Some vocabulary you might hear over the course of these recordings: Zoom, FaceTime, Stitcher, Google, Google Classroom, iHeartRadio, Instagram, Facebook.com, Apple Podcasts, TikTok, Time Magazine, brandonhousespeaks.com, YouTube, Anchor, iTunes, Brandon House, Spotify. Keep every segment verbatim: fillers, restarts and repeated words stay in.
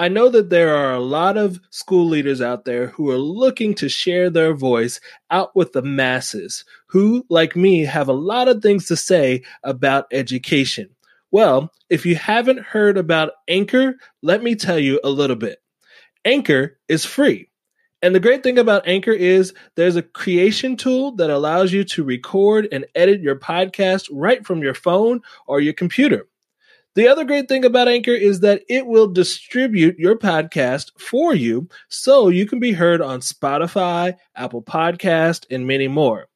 I know that there are a lot of school leaders out there who are looking to share their voice out with the masses, who, like me, have a lot of things to say about education. Well, if you haven't heard about Anchor, let me tell you a little bit. Anchor is free. And the great thing about Anchor is there's a creation tool that allows you to record and edit your podcast right from your phone or your computer. The other great thing about Anchor is that it will distribute your podcast for you so you can be heard on Spotify, Apple Podcasts, and many more.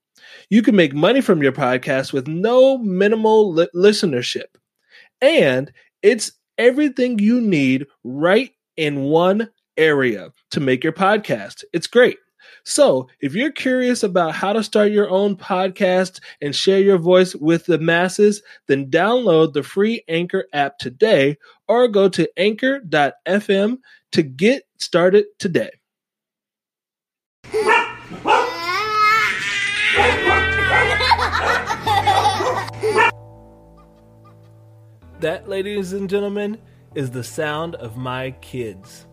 You can make money from your podcast with no minimal li- listenership. And it's everything you need right in one area to make your podcast. It's great. So if you're curious about how to start your own podcast and share your voice with the masses, then download the free Anchor app today or go to anchor dot f m to get started today. That, ladies and gentlemen, is the sound of my kids.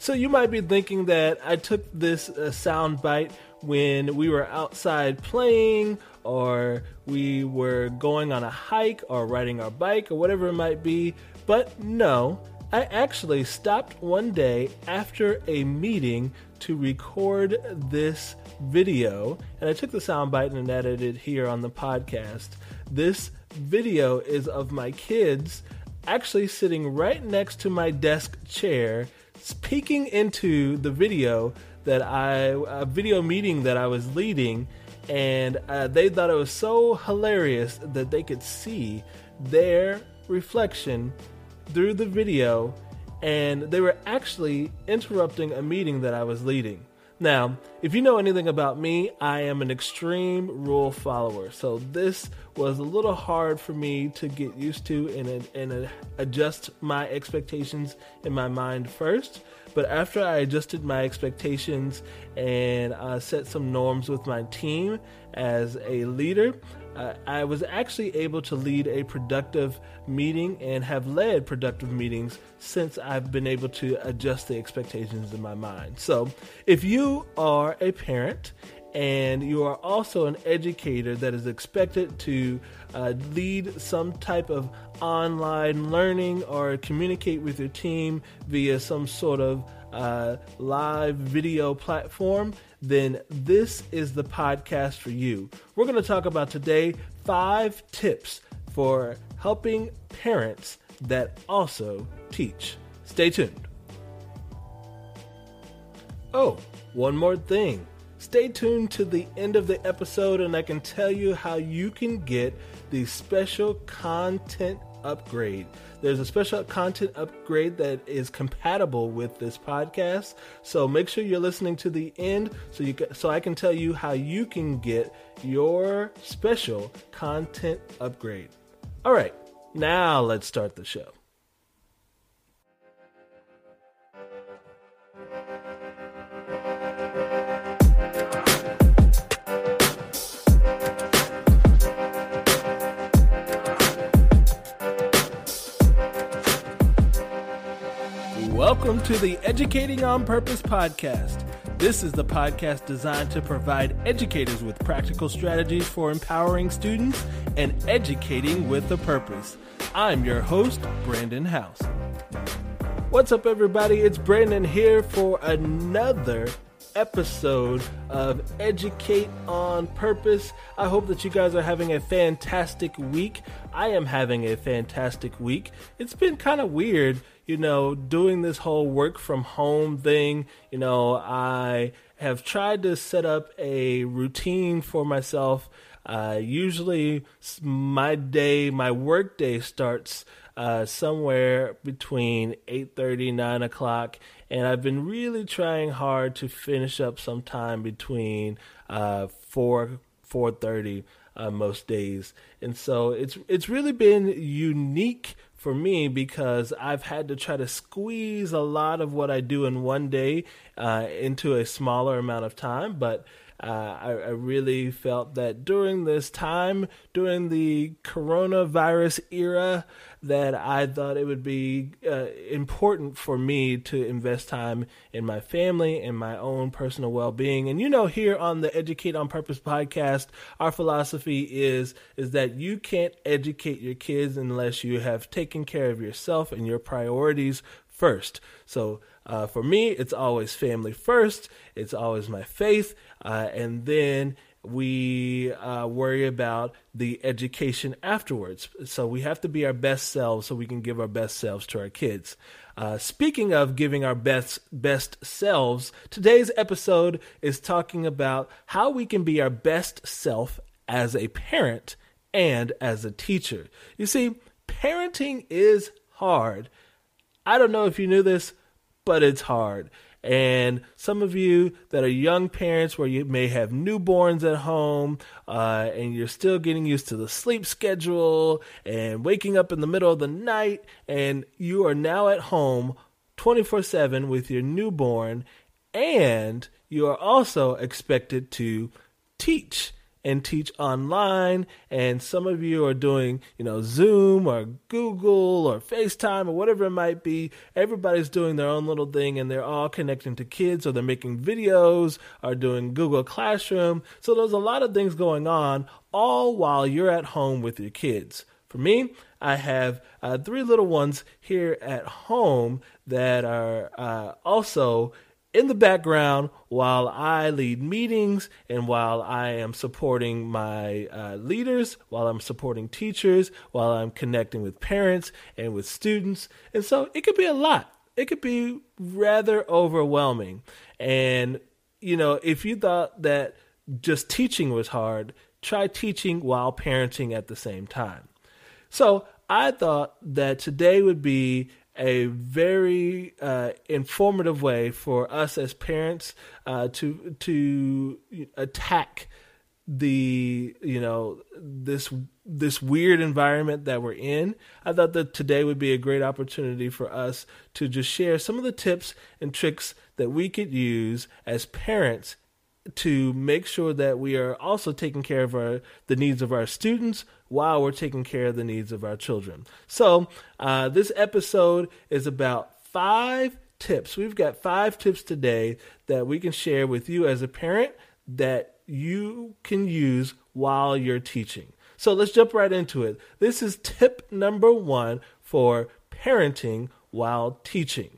So you might be thinking that I took this uh, sound bite when we were outside playing, or we were going on a hike, or riding our bike, or whatever it might be. But no, I actually stopped one day after a meeting to record this video, and I took the sound bite and edited it here on the podcast. This video is of my kids actually sitting right next to my desk chair, speaking into the video that I, a video meeting that I was leading, and uh, they thought it was so hilarious that they could see their reflection through the video, and they were actually interrupting a meeting that I was leading. Now, if you know anything about me, I am an extreme rule follower, so this was a little hard for me to get used to and, and adjust my expectations in my mind first. But after I adjusted my expectations and uh, set some norms with my team as a leader, uh, I was actually able to lead a productive meeting and have led productive meetings since I've been able to adjust the expectations in my mind. So if you are a parent and you are also an educator that is expected to uh, lead some type of online learning or communicate with your team via some sort of uh, live video platform, then this is the podcast for you. We're going to talk about today five tips for helping parents that also teach. Stay tuned. Oh, one more thing. Stay tuned to the end of the episode and I can tell you how you can get the special content upgrade. There's a special content upgrade that is compatible with this podcast. So make sure you're listening to the end so you can, so I can tell you how you can get your special content upgrade. All right, now let's start the show. Welcome to the Educating on Purpose podcast. This is the podcast designed to provide educators with practical strategies for empowering students and educating with a purpose. I'm your host, Brandon House. What's up, everybody? It's Brandon here for another episode of Educate on Purpose. I hope that you guys are having a fantastic week. I am having a fantastic week. It's been kind of weird, you know, doing this whole work from home thing. You know, I have tried to set up a routine for myself. Uh, usually my day, my work day starts Uh, somewhere between eight thirty, nine o'clock, and I've been really trying hard to finish up sometime between uh, four, four thirty uh, most days. And so it's it's really been unique for me because I've had to try to squeeze a lot of what I do in one day uh, into a smaller amount of time, but Uh, I, I really felt that during this time, during the coronavirus era, that I thought it would be uh, important for me to invest time in my family and my own personal well-being. And you know, here on the Educate on Purpose podcast, our philosophy is is that you can't educate your kids unless you have taken care of yourself and your priorities first. So Uh, for me, it's always family first. It's always my faith. Uh, and then we uh, worry about the education afterwards. So we have to be our best selves so we can give our best selves to our kids. Uh, speaking of giving our best best selves, today's episode is talking about how we can be our best self as a parent and as a teacher. You see, parenting is hard. I don't know if you knew this, but it's hard. And some of you that are young parents, where you may have newborns at home, uh, and you're still getting used to the sleep schedule and waking up in the middle of the night, and you are now at home twenty-four seven with your newborn, and you are also expected to teach and teach online. And some of you are doing, you know, Zoom or Google or FaceTime or whatever it might be. Everybody's doing their own little thing, and they're all connecting to kids, or they're making videos or doing Google Classroom. So there's a lot of things going on, all while you're at home with your kids. For me, I have uh, three little ones here at home that are uh, also in the background while I lead meetings, and while I am supporting my uh, leaders, while I'm supporting teachers, while I'm connecting with parents and with students. And so it could be a lot. It could be rather overwhelming. And, you know, if you thought that just teaching was hard, try teaching while parenting at the same time. So I thought that today would be a very uh, informative way for us as parents uh, to to attack the, you know, this this weird environment that we're in. I thought that today would be a great opportunity for us to just share some of the tips and tricks that we could use as parents to make sure that we are also taking care of our, the needs of our students while we're taking care of the needs of our children. So uh, this episode is about five tips. We've got five tips today that we can share with you as a parent that you can use while you're teaching. So let's jump right into it. This is tip number one for parenting while teaching.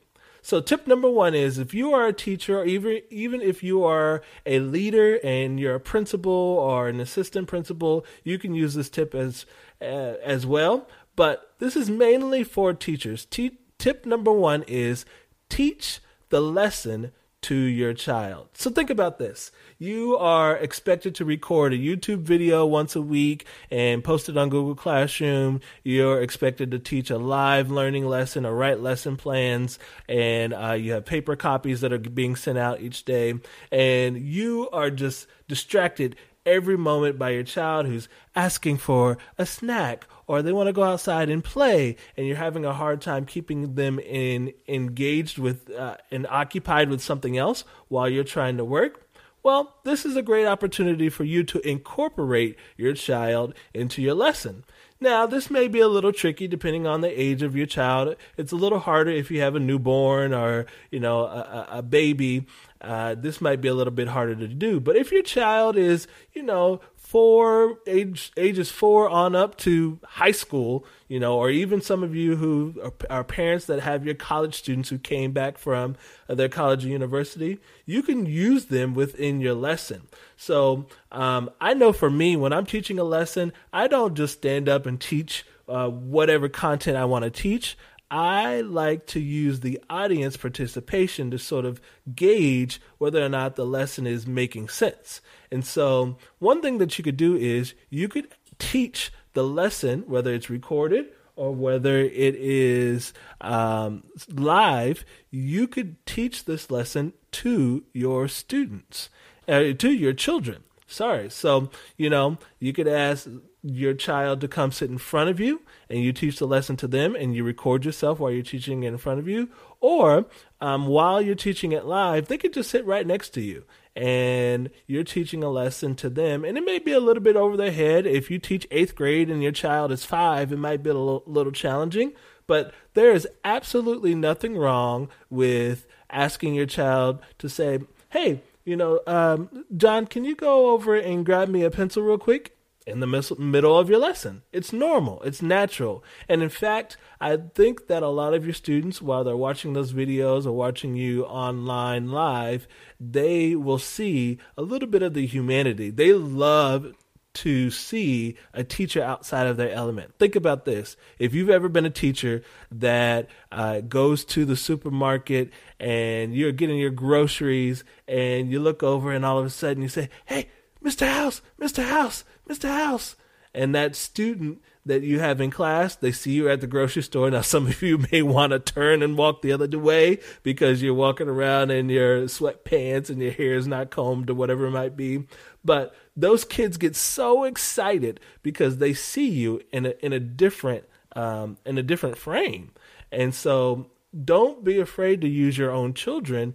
So tip number one is, if you are a teacher, or even, even if you are a leader and you're a principal or an assistant principal, you can use this tip as uh, as well. But this is mainly for teachers. Te- tip number one is teach the lesson to your child. So think about this. You are expected to record a YouTube video once a week and post it on Google Classroom. You're expected to teach a live learning lesson or write lesson plans, and uh, you have paper copies that are being sent out each day, and you are just distracted every moment by your child who's asking for a snack, or they want to go outside and play, and you're having a hard time keeping them in engaged with uh, and occupied with something else while you're trying to work. Well, this is a great opportunity for you to incorporate your child into your lesson. Now, this may be a little tricky depending on the age of your child. It's a little harder if you have a newborn or, you know, a, a baby. Uh, this might be a little bit harder to do. But if your child is, you know, four, age, ages four on up to high school, you know, or even some of you who are, are parents that have your college students who came back from their college or university, you can use them within your lesson. So um, I know for me, when I'm teaching a lesson, I don't just stand up and teach uh, whatever content I want to teach. I like to use the audience participation to sort of gauge whether or not the lesson is making sense. And so one thing that you could do is you could teach the lesson, whether it's recorded or whether it is um, live. You could teach this lesson to your students, uh, to your children. Sorry. So, you know, you could ask your child to come sit in front of you and you teach the lesson to them and you record yourself while you're teaching it in front of you. Or um, while you're teaching it live, they could just sit right next to you and you're teaching a lesson to them. And it may be a little bit over their head. If you teach eighth grade and your child is five, it might be a little, little challenging. But there is absolutely nothing wrong with asking your child to say, hey, you know, um, John, can you go over and grab me a pencil real quick in the mis- middle of your lesson? It's normal. It's natural. And in fact, I think that a lot of your students, while they're watching those videos or watching you online live, they will see a little bit of the humanity. They love to see a teacher outside of their element. Think about this. If you've ever been a teacher that uh, goes to the supermarket and you're getting your groceries and you look over and all of a sudden you say, hey, Mister House, Mister House, Mister House. And that student that you have in class, they see you at the grocery store. Now, some of you may want to turn and walk the other way because you're walking around in your sweatpants and your hair is not combed or whatever it might be. But those kids get so excited because they see you in a in a different um, in a different frame. And so don't be afraid to use your own children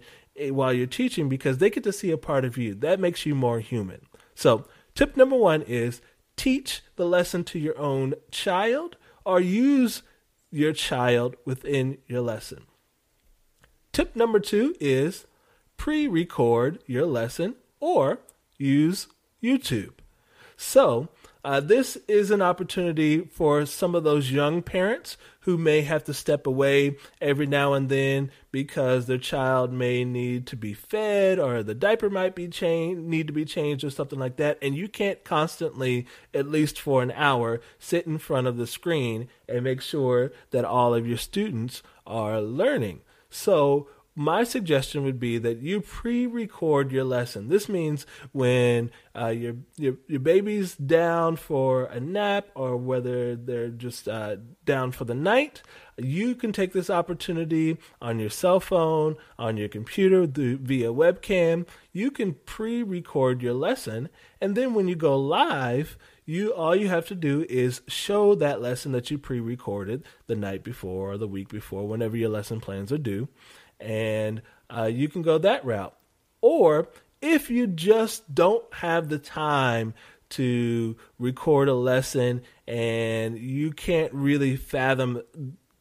while you're teaching because they get to see a part of you. That makes you more human. So tip number one is teach the lesson to your own child or use your child within your lesson. Tip number two is pre-record your lesson or use YouTube. So uh, this is an opportunity for some of those young parents who may have to step away every now and then because their child may need to be fed or the diaper might be changed, need to be changed or something like that. And you can't constantly, at least for an hour, sit in front of the screen and make sure that all of your students are learning. So my suggestion would be that you pre-record your lesson. This means when uh, your, your your baby's down for a nap or whether they're just uh, down for the night, you can take this opportunity on your cell phone, on your computer, th- via webcam. You can pre-record your lesson, and then when you go live, you all you have to do is show that lesson that you pre-recorded the night before or the week before, whenever your lesson plans are due. And uh, you can go that route. Or if you just don't have the time to record a lesson and you can't really fathom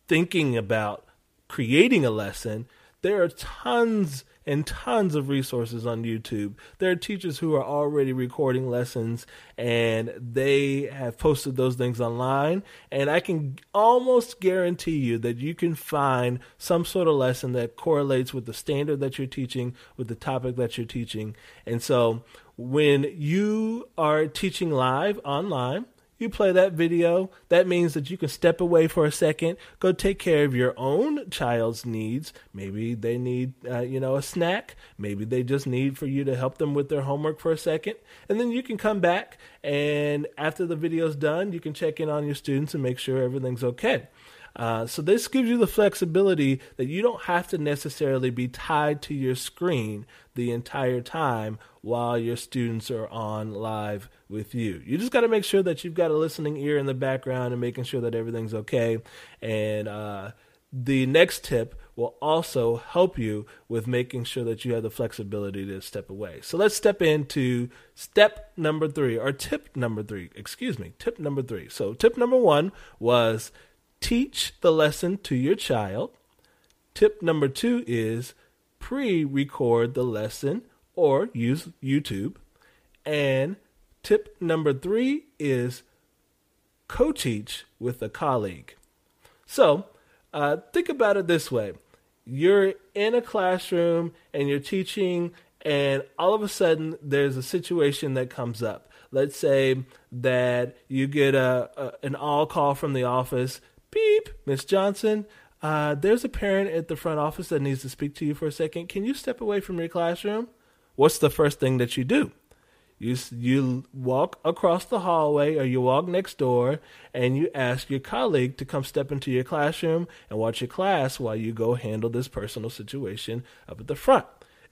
thinking about creating a lesson, there are tons and tons of resources on YouTube. There are teachers who are already recording lessons and they have posted those things online. And I can almost guarantee you that you can find some sort of lesson that correlates with the standard that you're teaching, with the topic that you're teaching. And so when you are teaching live online, you play that video. That means that you can step away for a second, go take care of your own child's needs. Maybe they need, uh, you know, a snack. Maybe they just need for you to help them with their homework for a second. And then you can come back, and after the video's done, you can check in on your students and make sure everything's okay. Uh, so this gives you the flexibility that you don't have to necessarily be tied to your screen the entire time while your students are on live with you. You just got to make sure that you've got a listening ear in the background and making sure that everything's okay. And uh, the next tip will also help you with making sure that you have the flexibility to step away. So let's step into step number three or tip number three, excuse me, tip number three. So tip number one was teach the lesson to your child. Tip number two is pre-record the lesson or use YouTube. And tip number three is co-teach with a colleague. So uh, think about it this way. You're in a classroom and you're teaching and all of a sudden there's a situation that comes up. Let's say that you get a, a an all call from the office. Beep, Miss Johnson, uh, there's a parent at the front office that needs to speak to you for a second. Can you step away from your classroom? What's the first thing that you do? You you walk across the hallway or you walk next door and you ask your colleague to come step into your classroom and watch your class while you go handle this personal situation up at the front.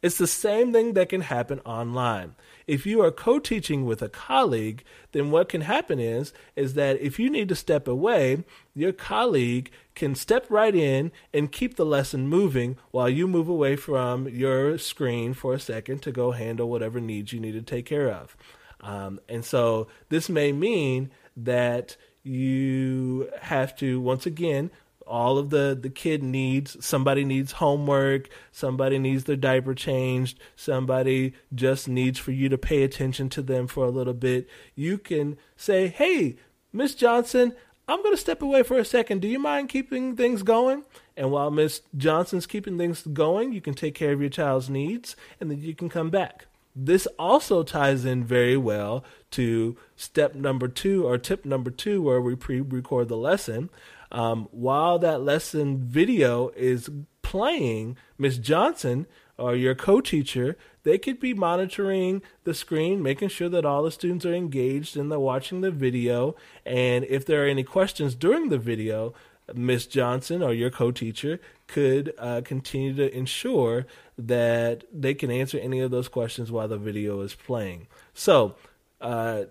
It's the same thing that can happen online. If you are co-teaching with a colleague, then what can happen is, is that if you need to step away, your colleague can step right in and keep the lesson moving while you move away from your screen for a second to go handle whatever needs you need to take care of. Um, and so this may mean that you have to, once again, all of the, the kid needs, somebody needs homework, somebody needs their diaper changed, somebody just needs for you to pay attention to them for a little bit. You can say, hey, Miss Johnson, I'm going to step away for a second. Do you mind keeping things going? And while Miss Johnson's keeping things going, you can take care of your child's needs, and then you can come back. This also ties in very well to step number two or tip number two, where we pre-record the lesson. Um, while that lesson video is playing, Miz Johnson or your co-teacher, they could be monitoring the screen, making sure that all the students are engaged and they're watching the video. And if there are any questions during the video, Miz Johnson or your co-teacher could uh, continue to ensure that they can answer any of those questions while the video is playing. So, uh,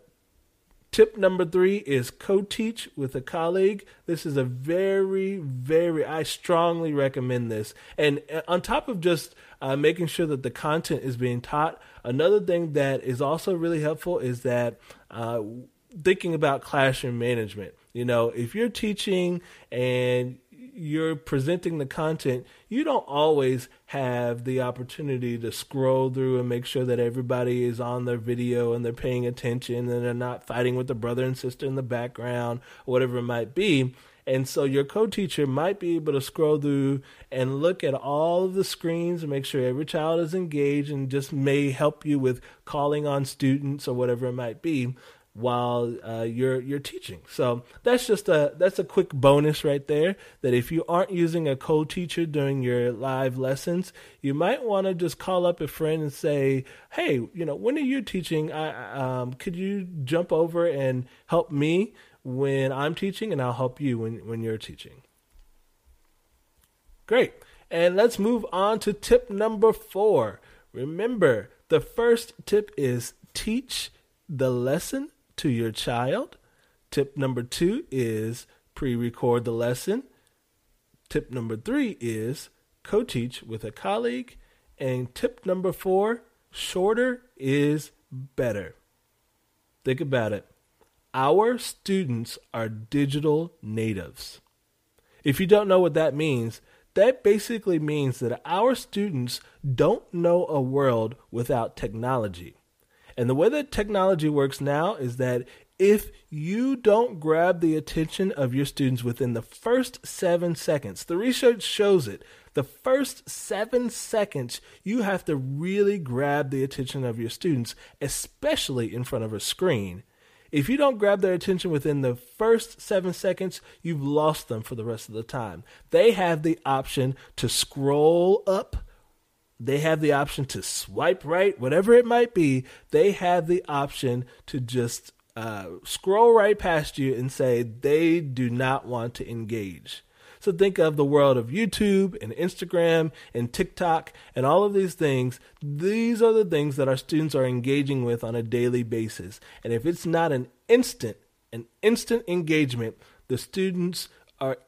tip number three is co-teach with a colleague. This is a very, very, I strongly recommend this. And on top of just uh, making sure that the content is being taught, another thing that is also really helpful is that uh, thinking about classroom management. You know, if you're teaching and you're presenting the content, you don't always have the opportunity to scroll through and make sure that everybody is on their video and they're paying attention and they're not fighting with the brother and sister in the background, whatever it might be. And so your co-teacher might be able to scroll through and look at all of the screens and make sure every child is engaged, and just may help you with calling on students or whatever it might be while uh, you're you're teaching. So that's just a that's a quick bonus right there, that if you aren't using a co-teacher during your live lessons, you might want to just call up a friend and say, hey, you know, when are you teaching? I um, could you jump over and help me when I'm teaching, and I'll help you when, when you're teaching. Great. And let's move on to tip number four. Remember, the first tip is teach the lesson to your child. Tip number two is pre-record the lesson. Tip number three is co-teach with a colleague. And tip number four, shorter is better. Think about it. Our students are digital natives. If you don't know what that means, that basically means that our students don't know a world without technology. And the way that technology works now is that if you don't grab the attention of your students within the first seven seconds, the research shows it, the first seven seconds, you have to really grab the attention of your students, especially in front of a screen. If you don't grab their attention within the first seven seconds, you've lost them for the rest of the time. They have the option to scroll up. They have the option to swipe right, whatever it might be. They have the option to just uh, scroll right past you and say they do not want to engage. So think of the world of YouTube and Instagram and TikTok and all of these things. These are the things that our students are engaging with on a daily basis. And if it's not an instant, an instant engagement, the students are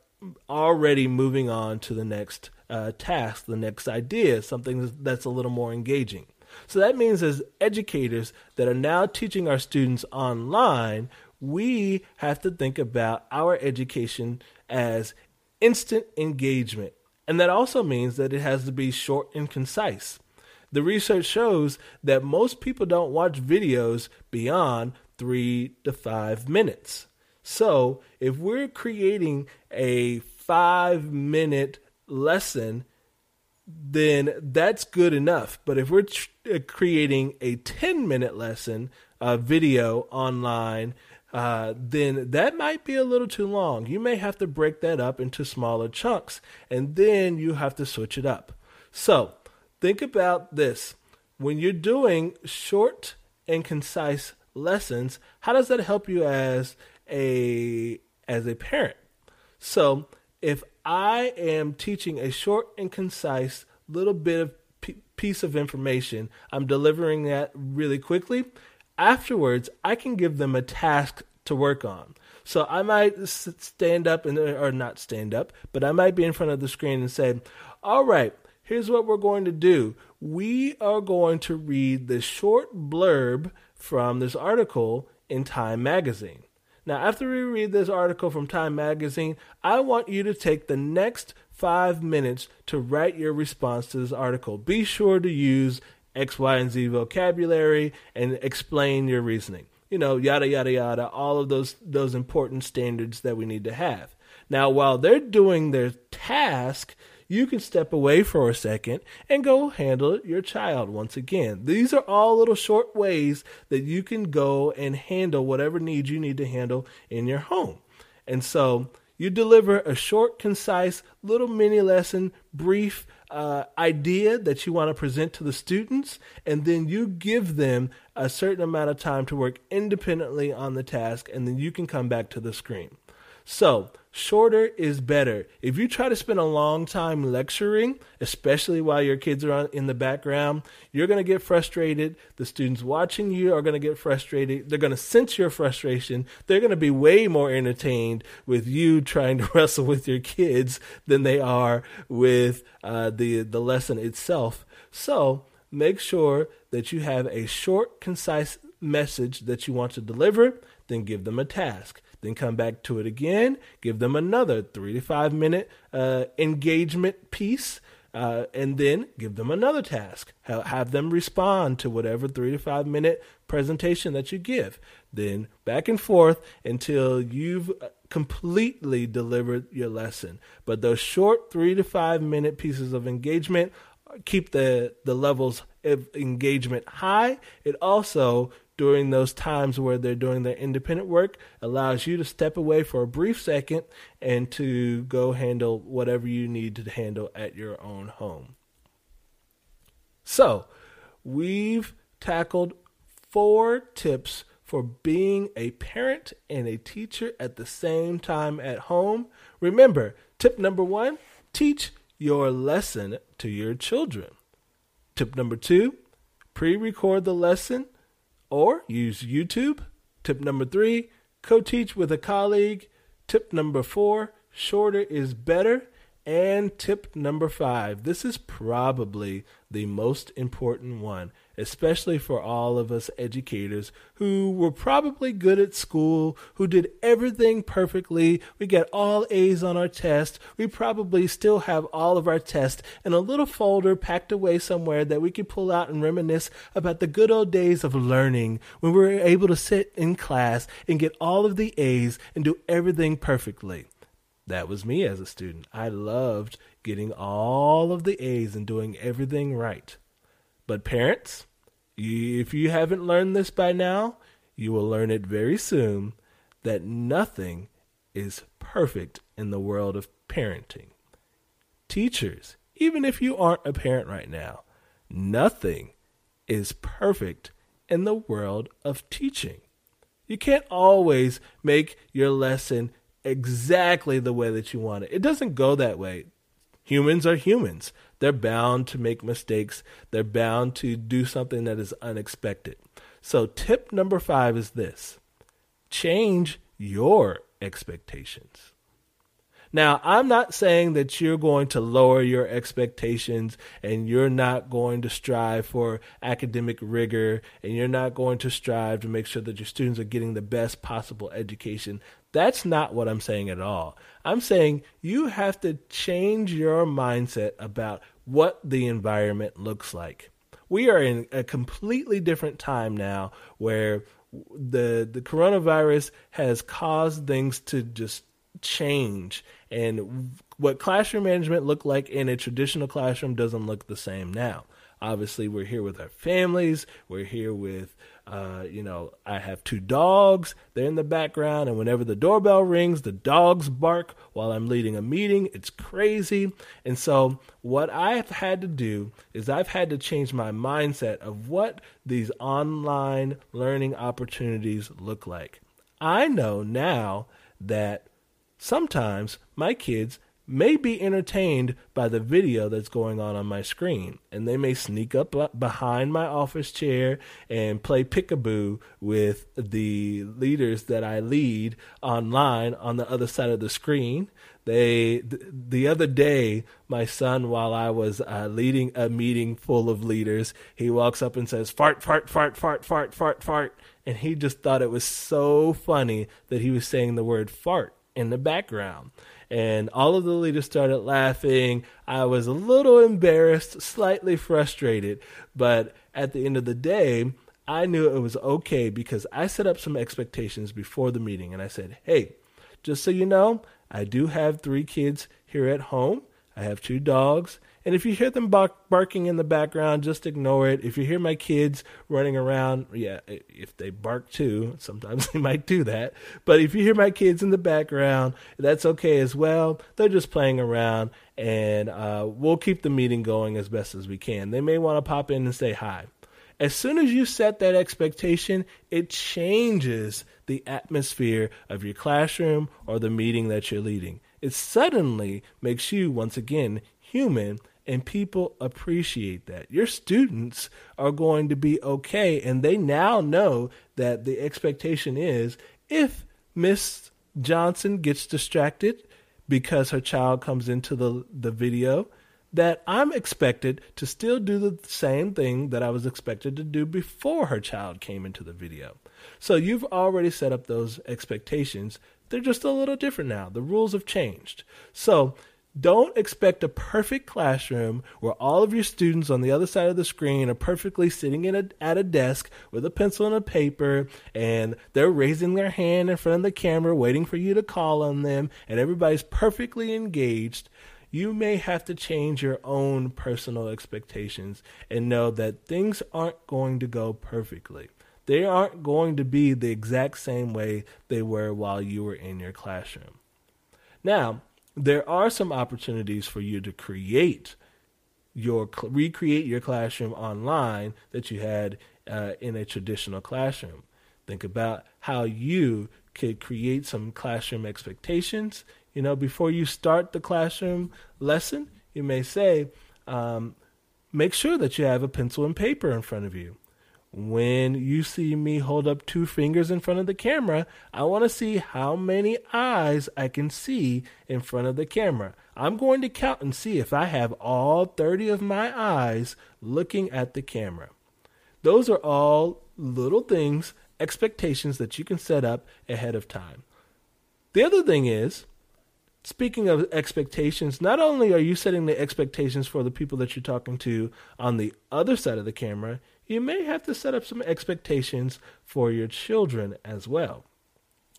already moving on to the next Uh, task, the next idea, something that's a little more engaging. So that means as educators that are now teaching our students online, we have to think about our education as instant engagement. And that also means that it has to be short and concise. The research shows that most people don't watch videos beyond three to five minutes. So if we're creating a five-minute lesson, then that's good enough. But if we're tr- creating a ten minute lesson, uh, video online, uh, then that might be a little too long. You may have to break that up into smaller chunks, and then you have to switch it up. So think about this. When you're doing short and concise lessons, how does that help you as a, as a parent? So if I am teaching a short and concise little bit of p- piece of information. I'm delivering that really quickly. Afterwards, I can give them a task to work on. So I might stand up, and or not stand up, but I might be in front of the screen and say, all right, here's what we're going to do. We are going to read this short blurb from this article in Time Magazine. Now, after we read this article from Time Magazine, I want you to take the next five minutes to write your response to this article. Be sure to use X, Y, and Z vocabulary and explain your reasoning. You know, yada, yada, yada, all of those those important standards that we need to have. Now, while they're doing their task, you can step away for a second and go handle your child once again. These are all little short ways that you can go and handle whatever needs you need to handle in your home. And so you deliver a short, concise, little mini lesson, brief uh, idea that you want to present to the students, and then you give them a certain amount of time to work independently on the task, and then you can come back to the screen. So shorter is better. If you try to spend a long time lecturing, especially while your kids are on, in the background, you're going to get frustrated. The students watching you are going to get frustrated. They're going to sense your frustration. They're going to be way more entertained with you trying to wrestle with your kids than they are with uh, the, the lesson itself. So make sure that you have a short, concise message that you want to deliver, then give them a task. Then come back to it again, give them another three to five minute uh, engagement piece, uh, and then give them another task. Have, have them respond to whatever three to five minute presentation that you give. Then back and forth until you've completely delivered your lesson. But those short three to five minute pieces of engagement keep the, the levels of engagement high. It also, during those times where they're doing their independent work, allows you to step away for a brief second and to go handle whatever you need to handle at your own home. So we've tackled four tips for being a parent and a teacher at the same time at home. Remember, tip number one, teach your lesson to your children. Tip number two, pre-record the lesson or use YouTube. Tip number three, co-teach with a colleague. Tip number four, shorter is better. And tip number five, this is probably the most important one, especially for all of us educators who were probably good at school, who did everything perfectly. We got all A's on our tests. We probably still have all of our tests in a little folder packed away somewhere that we could pull out and reminisce about the good old days of learning when we were able to sit in class and get all of the A's and do everything perfectly. That was me as a student. I loved getting all of the A's and doing everything right. But parents, you, if you haven't learned this by now, you will learn it very soon that nothing is perfect in the world of parenting. Teachers, even if you aren't a parent right now, nothing is perfect in the world of teaching. You can't always make your lesson exactly the way that you want it. It doesn't go that way. Humans are humans. They're bound to make mistakes. They're bound to do something that is unexpected. So tip number five is this: change your expectations. Now, I'm not saying that you're going to lower your expectations and you're not going to strive for academic rigor and you're not going to strive to make sure that your students are getting the best possible education. That's not what I'm saying at all. I'm saying you have to change your mindset about what the environment looks like. We are in a completely different time now where the the coronavirus has caused things to just change, and what classroom management looked like in a traditional classroom doesn't look the same now. Obviously, we're here with our families. We're here with, uh, you know, I have two dogs. They're in the background, and whenever the doorbell rings, the dogs bark while I'm leading a meeting. It's crazy. And so what I've had to do is I've had to change my mindset of what these online learning opportunities look like. I know now that sometimes my kids may be entertained by the video that's going on on my screen, and they may sneak up behind my office chair and play peekaboo with the leaders that I lead online on the other side of the screen. They th- the other day, my son, while I was uh, leading a meeting full of leaders, he walks up and says, fart, fart, fart, fart, fart, fart, fart. And he just thought it was so funny that he was saying the word fart in the background. And all of the leaders started laughing. I was a little embarrassed, slightly frustrated. But at the end of the day, I knew it was okay because I set up some expectations before the meeting. And I said, hey, just so you know, I do have three kids here at home. I have two dogs. And if you hear them bark- barking in the background, just ignore it. If you hear my kids running around, yeah, if they bark too, sometimes they might do that. But if you hear my kids in the background, that's okay as well. They're just playing around, and uh, we'll keep the meeting going as best as we can. They may want to pop in and say hi. As soon as you set that expectation, it changes the atmosphere of your classroom or the meeting that you're leading. It suddenly makes you, once again, human, and people appreciate that. Your students are going to be okay, and they now know that the expectation is if Miss Johnson gets distracted because her child comes into the, the video, that I'm expected to still do the same thing that I was expected to do before her child came into the video. So you've already set up those expectations. They're just a little different now. The rules have changed. So don't expect a perfect classroom where all of your students on the other side of the screen are perfectly sitting in a, at a desk with a pencil and a paper, and they're raising their hand in front of the camera waiting for you to call on them, and everybody's perfectly engaged. You may have to change your own personal expectations and know that things aren't going to go perfectly. They aren't going to be the exact same way they were while you were in your classroom. Now, there are some opportunities for you to create your recreate your classroom online that you had uh, in a traditional classroom. Think about how you could create some classroom expectations. You know, before you start the classroom lesson, you may say, um, make sure that you have a pencil and paper in front of you. When you see me hold up two fingers in front of the camera, I want to see how many eyes I can see in front of the camera. I'm going to count and see if I have all thirty of my eyes looking at the camera. Those are all little things, expectations that you can set up ahead of time. The other thing is, speaking of expectations, not only are you setting the expectations for the people that you're talking to on the other side of the camera, you may have to set up some expectations for your children as well.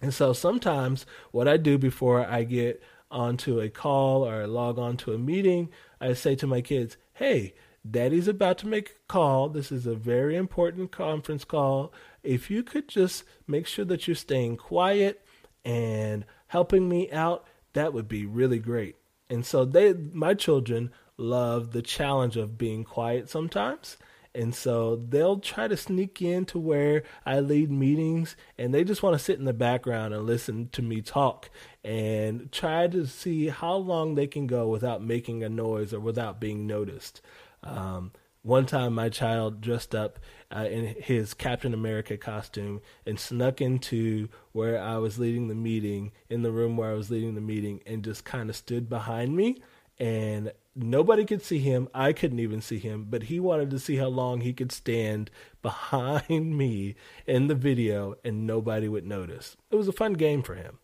And so sometimes what I do before I get onto a call or log onto a meeting, I say to my kids, hey, Daddy's about to make a call. This is a very important conference call. If you could just make sure that you're staying quiet and helping me out, that would be really great. And so they, my children love the challenge of being quiet sometimes. And so they'll try to sneak in to where I lead meetings, and they just want to sit in the background and listen to me talk and try to see how long they can go without making a noise or without being noticed. Um, one time my child dressed up uh, in his Captain America costume and snuck into where I was leading the meeting, in the room where I was leading the meeting, and just kind of stood behind me, and nobody could see him. I couldn't even see him, but he wanted to see how long he could stand behind me in the video and nobody would notice. It was a fun game for him,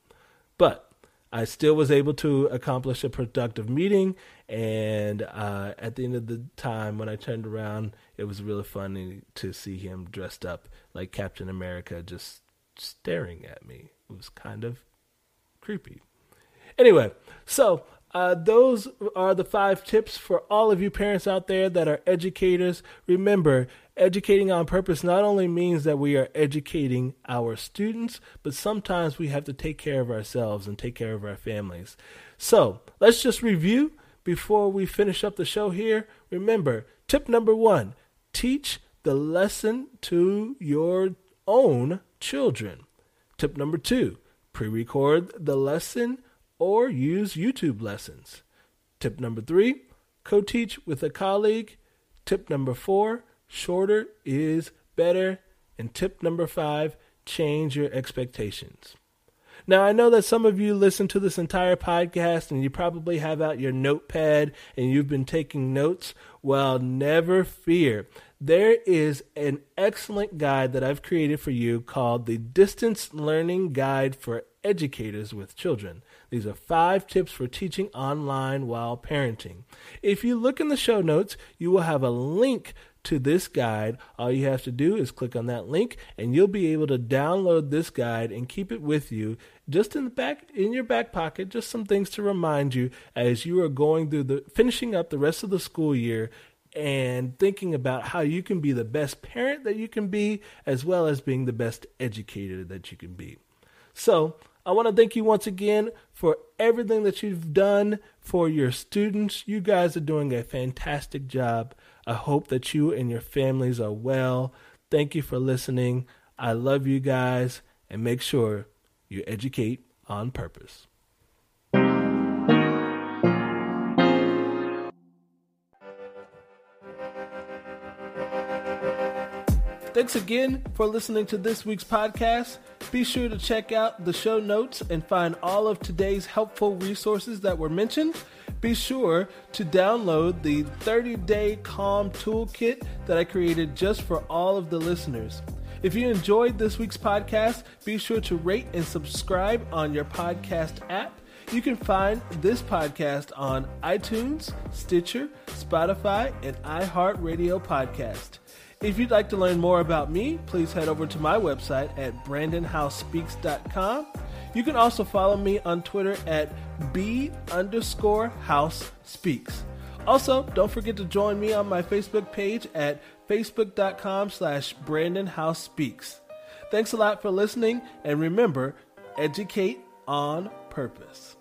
but I still was able to accomplish a productive meeting. And uh, at the end of the time, when I turned around, it was really funny to see him dressed up like Captain America, just staring at me. It was kind of creepy. Anyway, so Uh, those are the five tips for all of you parents out there that are educators. Remember, educating on purpose not only means that we are educating our students, but sometimes we have to take care of ourselves and take care of our families. So let's just review before we finish up the show here. Remember, tip number one, teach the lesson to your own children. Tip number two, pre-record the lesson or use YouTube lessons. Tip number three, co-teach with a colleague. Tip number four, shorter is better. And tip number five, change your expectations. Now, I know that some of you listen to this entire podcast and you probably have out your notepad and you've been taking notes. Well, never fear. There is an excellent guide that I've created for you called the Distance Learning Guide for Educators with Children. These are five tips for teaching online while parenting. If you look in the show notes, you will have a link to this guide. All you have to do is click on that link and you'll be able to download this guide and keep it with you just in the back, in your back pocket, just some things to remind you as you are going through the finishing up the rest of the school year and thinking about how you can be the best parent that you can be, as well as being the best educator that you can be. So I want to thank you once again for everything that you've done for your students. You guys are doing a fantastic job. I hope that you and your families are well. Thank you for listening. I love you guys, and make sure you educate on purpose. Thanks again for listening to this week's podcast. Be sure to check out the show notes and find all of today's helpful resources that were mentioned. Be sure to download the thirty-day Calm Toolkit that I created just for all of the listeners. If you enjoyed this week's podcast, be sure to rate and subscribe on your podcast app. You can find this podcast on iTunes, Stitcher, Spotify, and iHeartRadio podcast. If you'd like to learn more about me, please head over to my website at brandon house speaks dot com. You can also follow me on Twitter at B underscore house speaks. Also, don't forget to join me on my Facebook page at facebook.com slash brandonhousespeaks. Thanks a lot for listening, and remember, educate on purpose.